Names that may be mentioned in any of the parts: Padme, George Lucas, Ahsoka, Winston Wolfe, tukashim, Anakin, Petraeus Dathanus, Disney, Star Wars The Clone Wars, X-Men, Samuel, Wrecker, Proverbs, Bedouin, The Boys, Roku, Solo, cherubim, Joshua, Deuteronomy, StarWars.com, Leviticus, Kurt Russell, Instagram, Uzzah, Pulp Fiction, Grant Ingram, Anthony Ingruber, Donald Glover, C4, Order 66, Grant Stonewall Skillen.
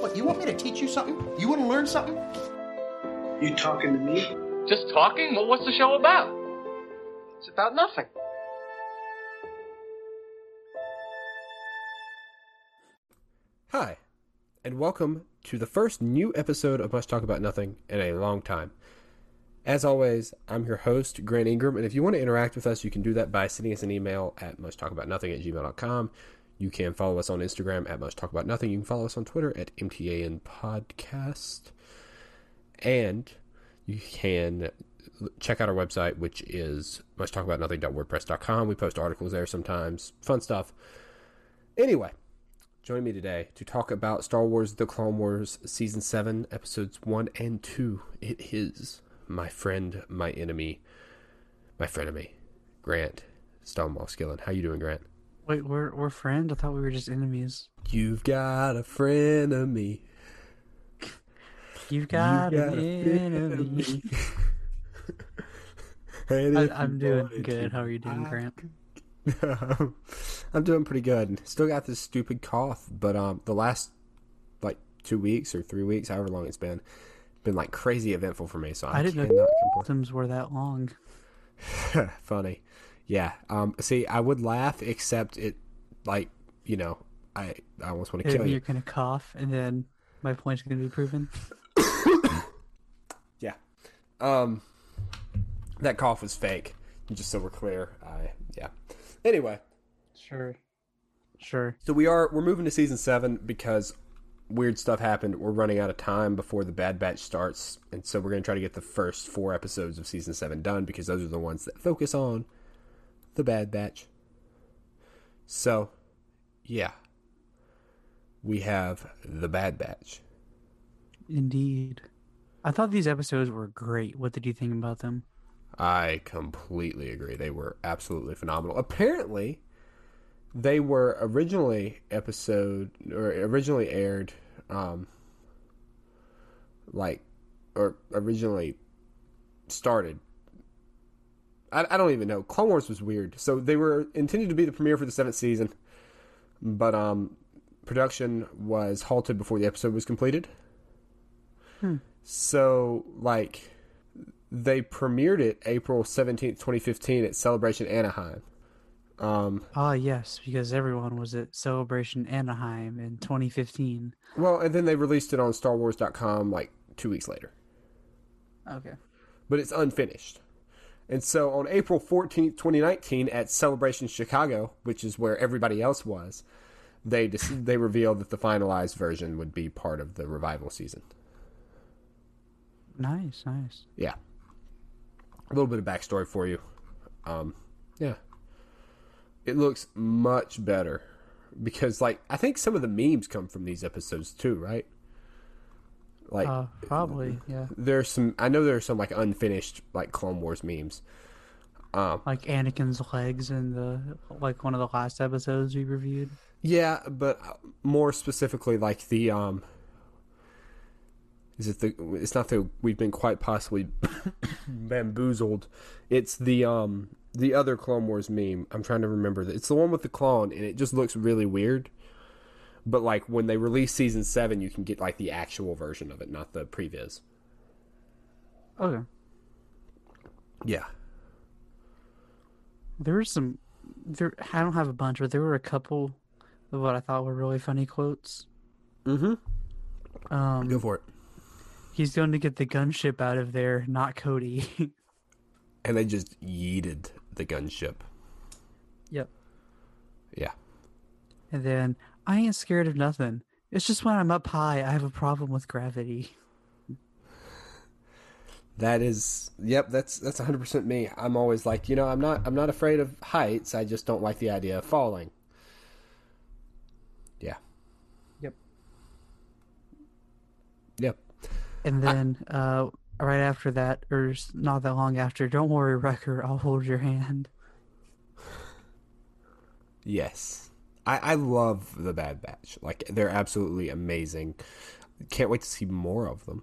What, you want me to teach you something? You want to learn something? You talking to me? Just talking? Well, what's the show about? It's about nothing. Hi, and welcome to the first new episode of Must Talk About Nothing in a long time. As always, I'm your host, Grant Ingram, and if you want to interact with us, you can do that by sending us an email at musttalkaboutnothing@gmail.com. You can follow us on Instagram at musttalkaboutnothing. You can follow us on Twitter at mtanpodcast. And you can check out our website, which is musttalkaboutnothing.wordpress.com. We post articles there sometimes. Fun stuff. Anyway, join me today to talk about Star Wars The Clone Wars Season 7, Episodes 1 and 2. It is my friend, my enemy, my frenemy, Grant Stonewall Skillen. How you doing, Grant? Wait, we're friends? I thought we were just enemies. You've got a frenemy. You've got an enemy. I'm doing good. How are you doing, Grant? I'm doing pretty good. Still got this stupid cough, but the last like 2 weeks or 3 weeks, however long it's been like crazy eventful for me, so I didn't know symptoms were that long. Funny. Yeah. See, I would laugh, except it, like, you know, I almost want to kill you. You're going to cough, and then my point's going to be proven. Yeah. That cough was fake. Just so we're clear. Yeah. Anyway. Sure. So we're moving to Season 7 because weird stuff happened. We're running out of time before the Bad Batch starts, and so we're going to try to get the first 4 episodes of Season 7 done because those are the ones that focus on the Bad Batch. So, yeah. We have the Bad Batch. Indeed. I thought these episodes were great. What did you think about them? I completely agree. They were absolutely phenomenal. Apparently, they were originally aired, originally started. I don't even know. Clone Wars was weird. So they were intended to be the premiere for the 7th season, but production was halted before the episode was completed. So, like, they premiered it April 17th, 2015 at Celebration Anaheim. Yes, because everyone was at Celebration Anaheim in 2015. Well, and then they released it on StarWars.com like 2 weeks later. Okay. But it's unfinished. And so on April 14th, 2019 at Celebration Chicago, which is where everybody else was, they revealed that the finalized version would be part of the revival season. Nice. Yeah. A little bit of backstory for you. Yeah. It looks much better because, like, I think some of the memes come from these episodes too, right? Like, probably, yeah. I know there are some like unfinished like Clone Wars memes. Like Anakin's legs in the like one of the last episodes we reviewed. Yeah, but more specifically, like the it's not that we've been quite possibly bamboozled. It's the other Clone Wars meme. I'm trying to remember. It's the one with the clone, and it just looks really weird. But, like, when they release Season 7, you can get, like, the actual version of it, not the previs. Okay. Yeah. I don't have a bunch, but there were a couple of what I thought were really funny quotes. Mm-hmm. Go for it. He's going to get the gunship out of there, not Cody. And they just yeeted the gunship. Yep. Yeah. And then, I ain't scared of nothing. It's just when I'm up high, I have a problem with gravity. That is, yep, that's 100% me. I'm always like, you know, I'm not afraid of heights. I just don't like the idea of falling. Yeah. Yep. And then, right after that, or not that long after, don't worry, Wrecker, I'll hold your hand. Yes. I love the Bad Batch. Like, they're absolutely amazing. Can't wait to see more of them.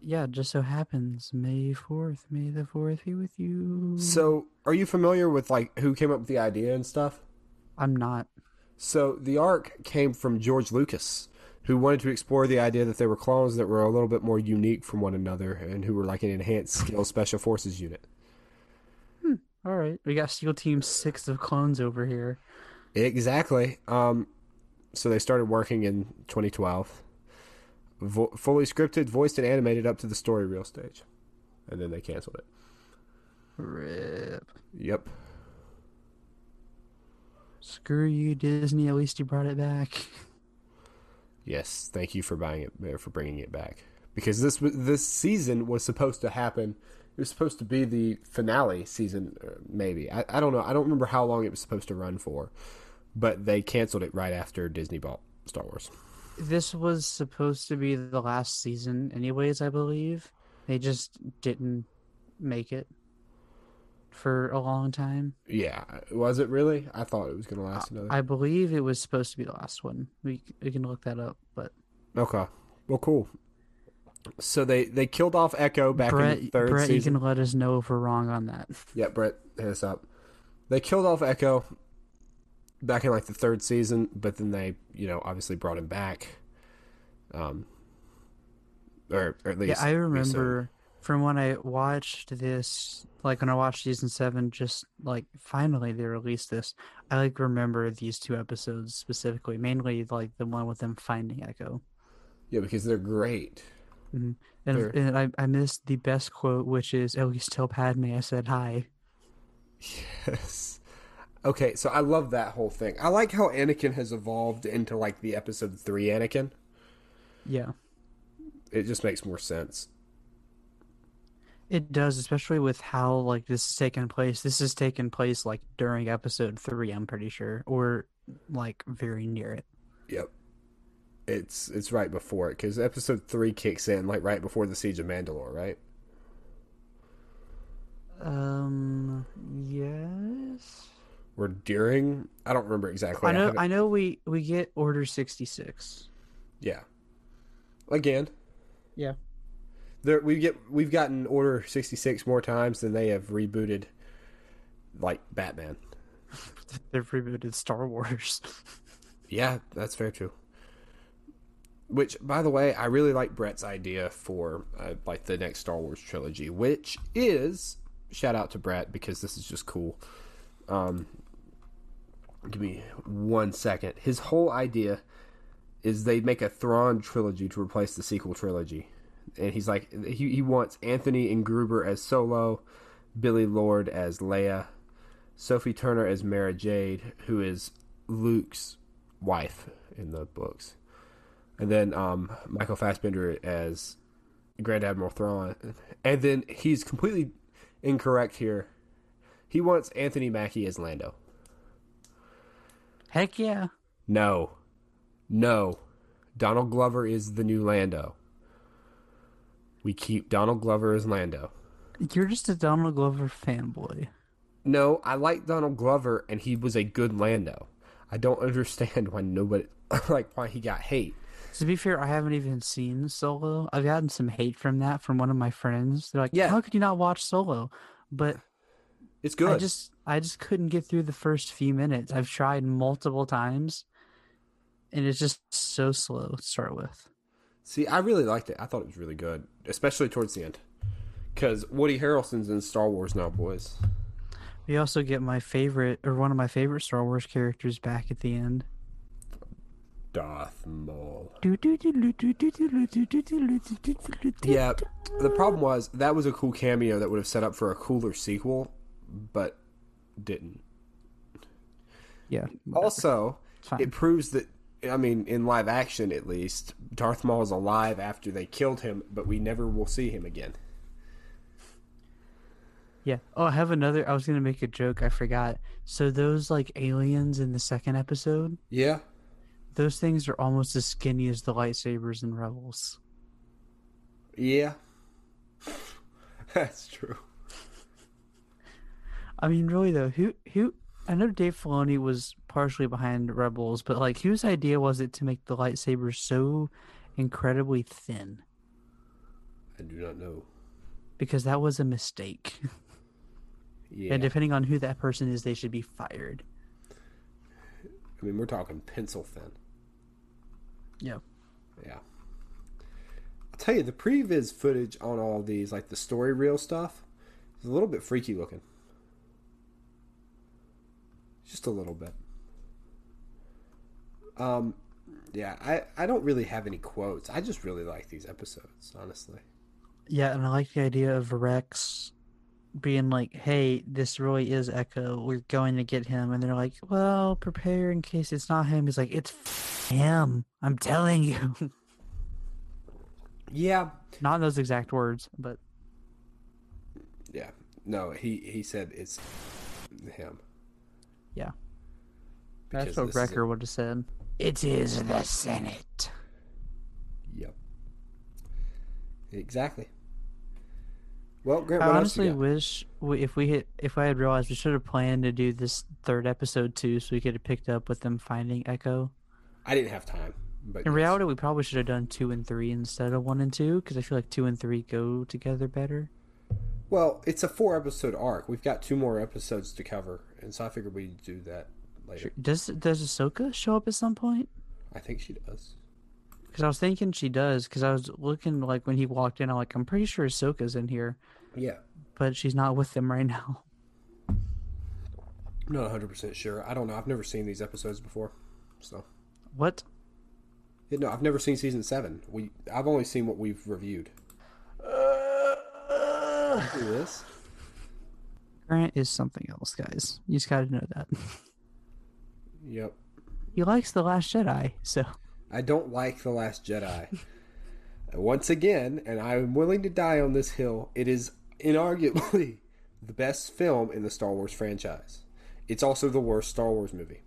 Yeah, just so happens May the 4th be with you. So, are you familiar with, like, who came up with the idea and stuff? I'm not. So the arc came from George Lucas, who wanted to explore the idea that there were clones that were a little bit more unique from one another and who were like an enhanced skill special forces unit. All right. We got SEAL Team 6 of clones over here. Exactly. So they started working in 2012. Fully scripted, voiced, and animated up to the story reel stage. And then they canceled it. RIP. Yep. Screw you, Disney. At least you brought it back. Yes, thank you for bringing it back. Because this season was supposed to happen. It was supposed to be the finale season, maybe. I don't know. I don't remember how long it was supposed to run for. But they canceled it right after Disney bought Star Wars. This was supposed to be the last season anyways, I believe. They just didn't make it for a long time. Yeah. Was it really? I thought it was going to last another. I believe it was supposed to be the last one. We can look that up, but... Okay. Well, cool. So they killed off Echo back in the third season. Brett, you can let us know if we're wrong on that. Yeah, Brett, hit us up. They killed off Echo back in like the third season, but then they, obviously brought him back. Or at least... Yeah, I remember... From when I watched this, like when I watched season 7, just like finally they released this, I like remember these two episodes specifically, mainly like the one with them finding Echo. Yeah, because they're great. Mm-hmm. And I missed the best quote, which is, "At least tell Padme I said hi." Yes. Okay, so I love that whole thing. I like how Anakin has evolved into like the episode 3 Anakin. Yeah. It just makes more sense. It does, especially with how like this is taking place. This is taking place like during episode 3, I'm pretty sure, or like very near it. Yep, it's right before it, because episode 3 kicks in like right before the Siege of Mandalore, right? Yes. We're during. I don't remember exactly. I know. We get Order 66. Yeah. Again. Yeah. We've gotten Order 66 more times than they have rebooted, like, Batman. They've rebooted Star Wars. Yeah, that's very true. Which, by the way, I really like Brett's idea for, like, the next Star Wars trilogy, which is, shout out to Brett, because this is just cool. Give me one second. His whole idea is they make a Thrawn trilogy to replace the sequel trilogy. And he's like, he wants Anthony Ingruber as Solo, Billie Lourd as Leia, Sophie Turner as Mara Jade, who is Luke's wife in the books. And then Michael Fassbender as Grand Admiral Thrawn. And then he's completely incorrect here. He wants Anthony Mackie as Lando. Heck yeah. No. Donald Glover is the new Lando. We keep Donald Glover as Lando. You're just a Donald Glover fanboy. No, I like Donald Glover, and he was a good Lando. I don't understand why nobody, like, why he got hate. To be fair, I haven't even seen Solo. I've gotten some hate from that from one of my friends. They're like, yeah. How could you not watch Solo? But it's good. I just couldn't get through the first few minutes. I've tried multiple times, and it's just so slow to start with. See, I really liked it. I thought it was really good, especially towards the end, because Woody Harrelson's in Star Wars now, boys. We also get one of my favorite Star Wars characters back at the end. Darth Maul. Yeah, the problem was that was a cool cameo that would have set up for a cooler sequel, but didn't. Yeah. Also, it proves that. I mean, in live action, at least, Darth Maul is alive after they killed him, but we never will see him again. Yeah. Oh, I was going to make a joke. I forgot. So those, like, aliens in the second episode? Yeah. Those things are almost as skinny as the lightsabers in Rebels. Yeah. That's true. I mean, really, though, who... I know Dave Filoni was partially behind Rebels, but like whose idea was it to make the lightsabers so incredibly thin? I do not know. Because that was a mistake. Yeah. And depending on who that person is, they should be fired. I mean, we're talking pencil thin. Yeah. Yeah. I'll tell you, the previs footage on all these, like the story reel stuff, is a little bit freaky looking. Just a little bit. Yeah, I don't really have any quotes. I just really like these episodes, honestly. Yeah, and I like the idea of Rex being like, hey, this really is Echo. We're going to get him. And they're like, well, prepare in case it's not him. He's like, it's him. I'm telling you. Yeah. Not in those exact words, but. Yeah. No, he said it's him. Yeah. Because that's what Wrecker would have said. It is the Senate. Yep. Exactly. Well, Grant, I honestly wish if I had realized we should have planned to do this third episode too, so we could have picked up with them finding Echo. I didn't have time. But in reality, we probably should have done 2 and 3 instead of 1 and 2, because I feel like 2 and 3 go together better. Well, it's a 4-episode arc. We've got 2 more episodes to cover, and so I figured we'd do that later. Does Ahsoka show up at some point? I think she does. Because I was thinking she does, because I was looking, like, when he walked in, I'm like, I'm pretty sure Ahsoka's in here. Yeah. But she's not with them right now. I'm not 100% sure. I don't know. I've never seen these episodes before. So. What? Yeah, no, I've never seen Season 7. I've only seen what we've reviewed. This. Grant is something else, guys. You just gotta know that. Yep. He likes The Last Jedi, so. I don't like The Last Jedi. Once again, and I'm willing to die on this hill, it is inarguably the best film in the Star Wars franchise. It's also the worst Star Wars movie.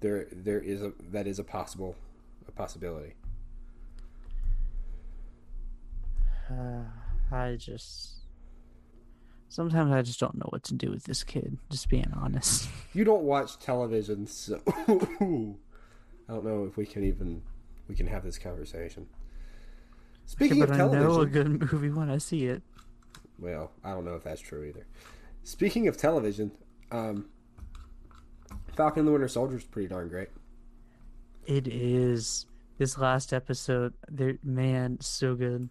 That is a possibility. Sometimes I just don't know what to do with this kid, just being honest. You don't watch television, so I don't know if we can have this conversation. Speaking of television, I know a good movie when I see it. Well, I don't know if that's true either. Speaking of television, Falcon and the Winter Soldier is pretty darn great. It is. This last episode, man, so good.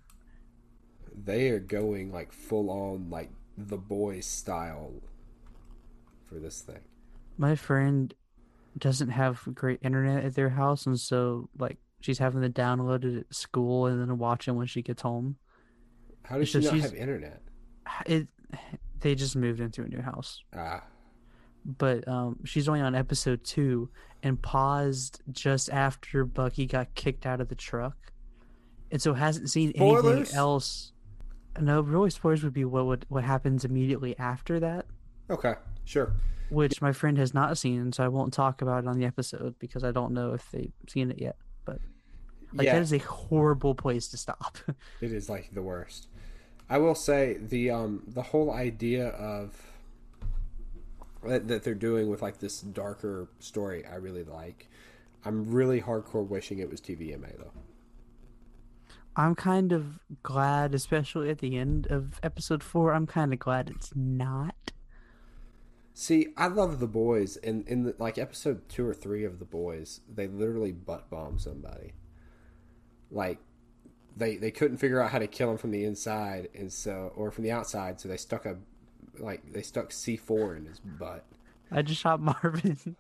They are going like full on like The Boys style for this thing. My friend doesn't have great internet at their house, and so like she's having to download it at school and then watch it when she gets home. How does she not have internet? They just moved into a new house. Ah. But she's only on episode 2 and paused just after Bucky got kicked out of the truck, and so hasn't seen anything else. No, really, spoilers would be what happens immediately after that. Okay, sure. Which my friend has not seen, so I won't talk about it on the episode because I don't know if they've seen it yet. But that is a horrible place to stop. It is like the worst. I will say the whole idea of that they're doing with like this darker story, I really like. I'm really hardcore wishing it was TVMA though. I'm kind of glad, especially at the end of episode 4, I'm kind of glad it's not. See, I love The Boys, and in like episode 2 or 3 of The Boys, they literally butt bomb somebody. Like they couldn't figure out how to kill him from the inside, and so or from the outside, so they stuck C4 in his butt. I just shot Marvin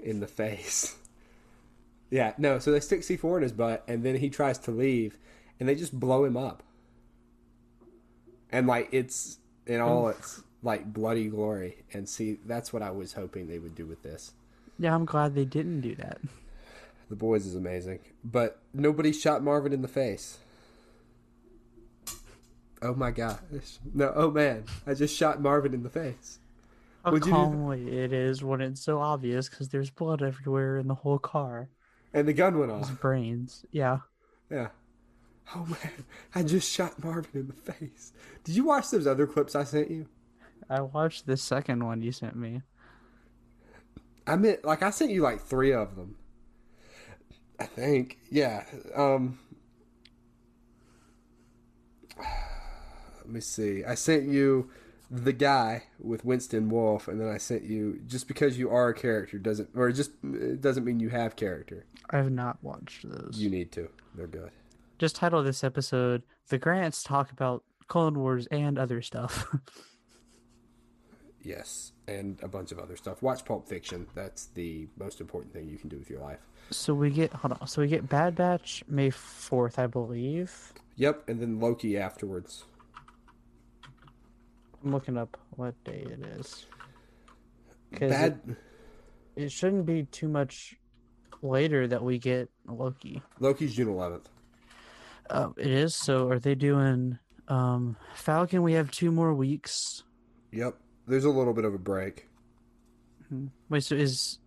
in the face. Yeah, no, so they stick C4 in his butt, and then he tries to leave, and they just blow him up. And like it's in all its like bloody glory. And see, that's what I was hoping they would do with this. Yeah, I'm glad they didn't do that. The Boys is amazing, but nobody shot Marvin in the face. Oh my gosh. No, oh man, I just shot Marvin in the face. How calmly it is when it's so obvious because there's blood everywhere in the whole car. And the gun went off. His brains, yeah. Yeah. Oh man, I just shot Marvin in the face. Did you watch those other clips I sent you? I watched the second one you sent me. I meant, like, I sent you like 3 of them. I think, yeah. Let me see. I sent you the guy with Winston Wolfe, and then I sent you, just because you are a character doesn't, or just it doesn't mean you have character. I have not watched those. You need to. They're good. Just title this episode, The Grants Talk About Clone Wars and Other Stuff. Yes, and a bunch of other stuff. Watch Pulp Fiction. That's the most important thing you can do with your life. So we get, So we get Bad Batch May 4th, I believe. Yep, and then Loki afterwards. I'm looking up what day it is. It shouldn't be too much later that we get Loki. Loki's June 11th. It is, so are they doing Falcon? We have 2 more weeks. Yep, there's a little bit of a break. Mm-hmm. Wait, so is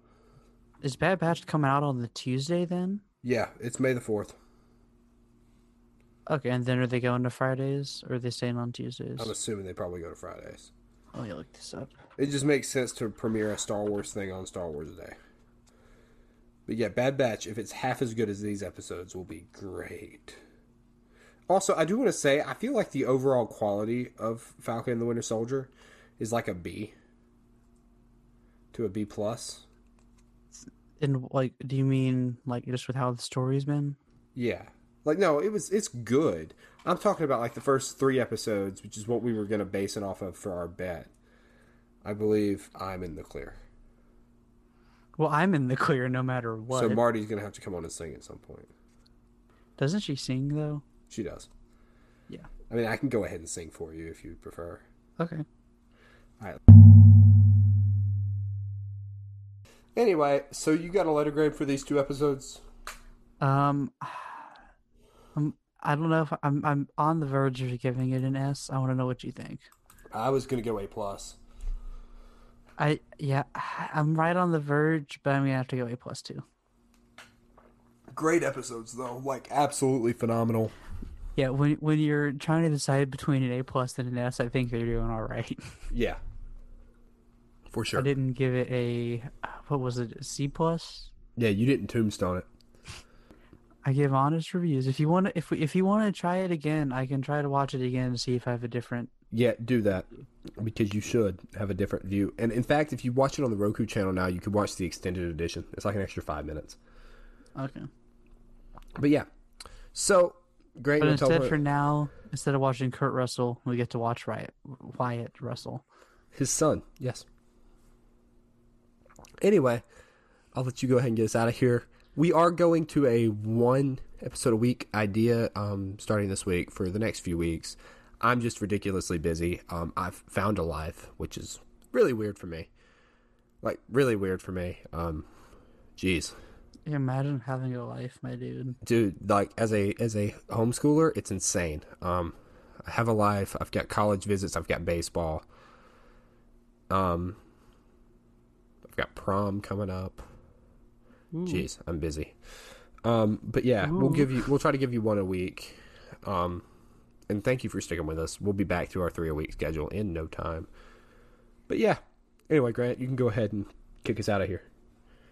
Bad Batch coming out on the Tuesday then? Yeah, it's May the 4th. Okay, and then are they going to Fridays, or are they staying on Tuesdays? I'm assuming they probably go to Fridays. Oh, yeah, look this up. It just makes sense to premiere a Star Wars thing on Star Wars Day. But yeah, Bad Batch, if it's half as good as these episodes, will be great. Also, I do want to say, I feel like the overall quality of Falcon and the Winter Soldier is like a B to a B+. And, like, do you mean, like, just with how the story's been? Yeah. Like, no, it's good. I'm talking about, like, the first 3 episodes, which is what we were going to base it off of for our bet. I believe I'm in the clear. Well, I'm in the clear no matter what. So Marty's going to have to come on and sing at some point. Doesn't she sing, though? She does. Yeah. I mean, I can go ahead and sing for you if you prefer. Okay. All right. Anyway, so you got a letter grade for these 2 episodes? I don't know if I'm on the verge of giving it an S. I want to know what you think. I was gonna go A+. I'm right on the verge, but I'm gonna have to go A+ too. Great episodes though, like absolutely phenomenal. Yeah, when you're trying to decide between an A+ and an S, I think you're doing all right. Yeah, for sure. I didn't give it a a C+. Yeah, you didn't tombstone it. I give honest reviews. If you want to, if you want to try it again, I can try to watch it again and see if I have a different. Yeah, do that, because you should have a different view. And in fact, if you watch it on the Roku channel now, you can watch the extended edition. It's like an extra 5 minutes. Okay. But yeah, so great. But instead, for now, instead of watching Kurt Russell, we get to watch Wyatt Russell, his son. Yes. Anyway, I'll let you go ahead and get us out of here. We are going to a 1 episode a week idea starting this week for the next few weeks. I'm just ridiculously busy. I've found a life, which is really weird for me. Like, really weird for me. Jeez. Imagine having a life, my dude. Dude, like, as a homeschooler, it's insane. I have a life. I've got college visits. I've got baseball. I've got prom coming up. Ooh. Jeez, I'm busy. But yeah, we'll try to give you 1 a week. And thank you for sticking with us. We'll be back to our 3 a week schedule in no time. But yeah, anyway, Grant, you can go ahead and kick us out of here.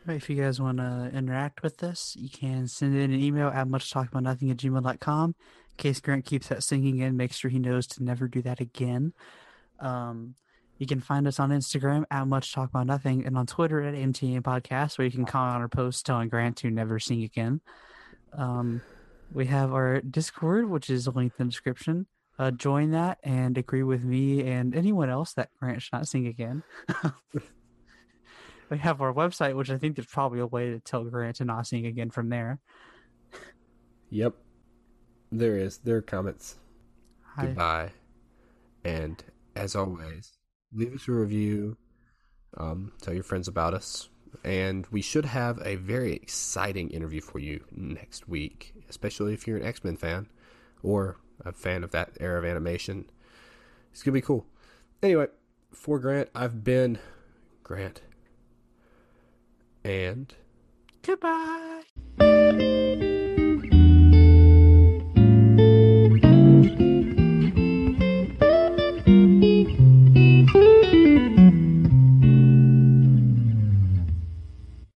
If you guys want to interact with us, you can send in an email at muchtalkaboutnothing@gmail.com. In case Grant keeps that singing in, make sure he knows to never do that again. You can find us on Instagram at Much Talk About Nothing and on Twitter at MTA Podcast, where you can comment on our posts telling Grant to never sing again. We have our Discord, which is linked in the description. Join that and agree with me and anyone else that Grant should not sing again. We have our website, which I think there's probably a way to tell Grant to not sing again from there. Yep. There is. There are comments. Hi. Goodbye. And as always, leave us a review, tell your friends about us, and we should have a very exciting interview for you next week, especially if you're an X-Men fan or a fan of that era of animation. It's going to be cool. Anyway, for Grant, I've been Grant, and goodbye!